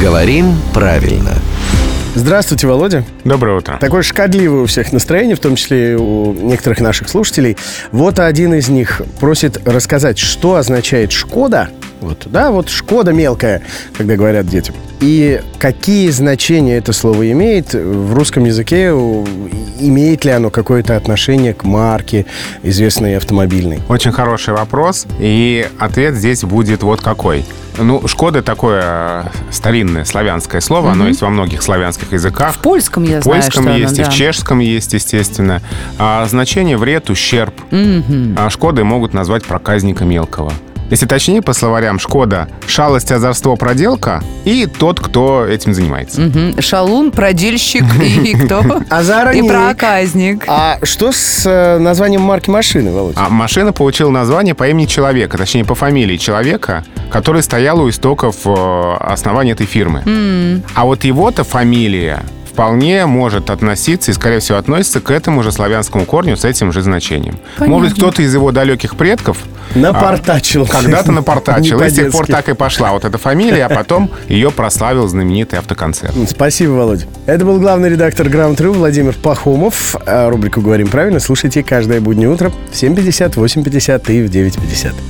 Говорим правильно. Здравствуйте, Володя. Доброе утро. Такое шкодливое у всех настроение, в том числе и у некоторых наших слушателей. Вот один из них просит рассказать, что означает «Шкода». Вот, да, вот «Шкода» мелкая, когда говорят детям. И какие значения это слово имеет в русском языке? Имеет ли оно какое-то отношение к марке известной автомобильной? Очень хороший вопрос. И ответ здесь будет вот какой. Ну, «Шкода» — такое старинное славянское слово. Оно есть во многих славянских языках. В польском я знаю, что оно, да. В польском есть, и в чешском есть, естественно. А значение — вред, ущерб. А «Шкоды» могут назвать проказника мелкого. Если точнее, по словарям «Шкода» — шалость, озорство, проделка и тот, кто этим занимается. Шалун, продельщик и кто? Озорник. И проказник. А что с названием марки машины, Володя? А машина получила название по имени человека, точнее, по фамилии человека, который стоял у истоков основания этой фирмы. А вот его-то фамилия вполне может относиться и, скорее всего, относится к этому же славянскому корню с этим же значением. Понятно. Может, кто-то из его далеких предков напортачил. Когда-то напортачил. И с тех пор так и пошла вот эта фамилия, а потом ее прославил знаменитый автоконцерн. Спасибо, Володя. Это был главный редактор Грамоты.ру Владимир Пахомов. Рубрику «Говорим правильно» слушайте каждое буднее утро в 7:50, 8:50 и в 9:50.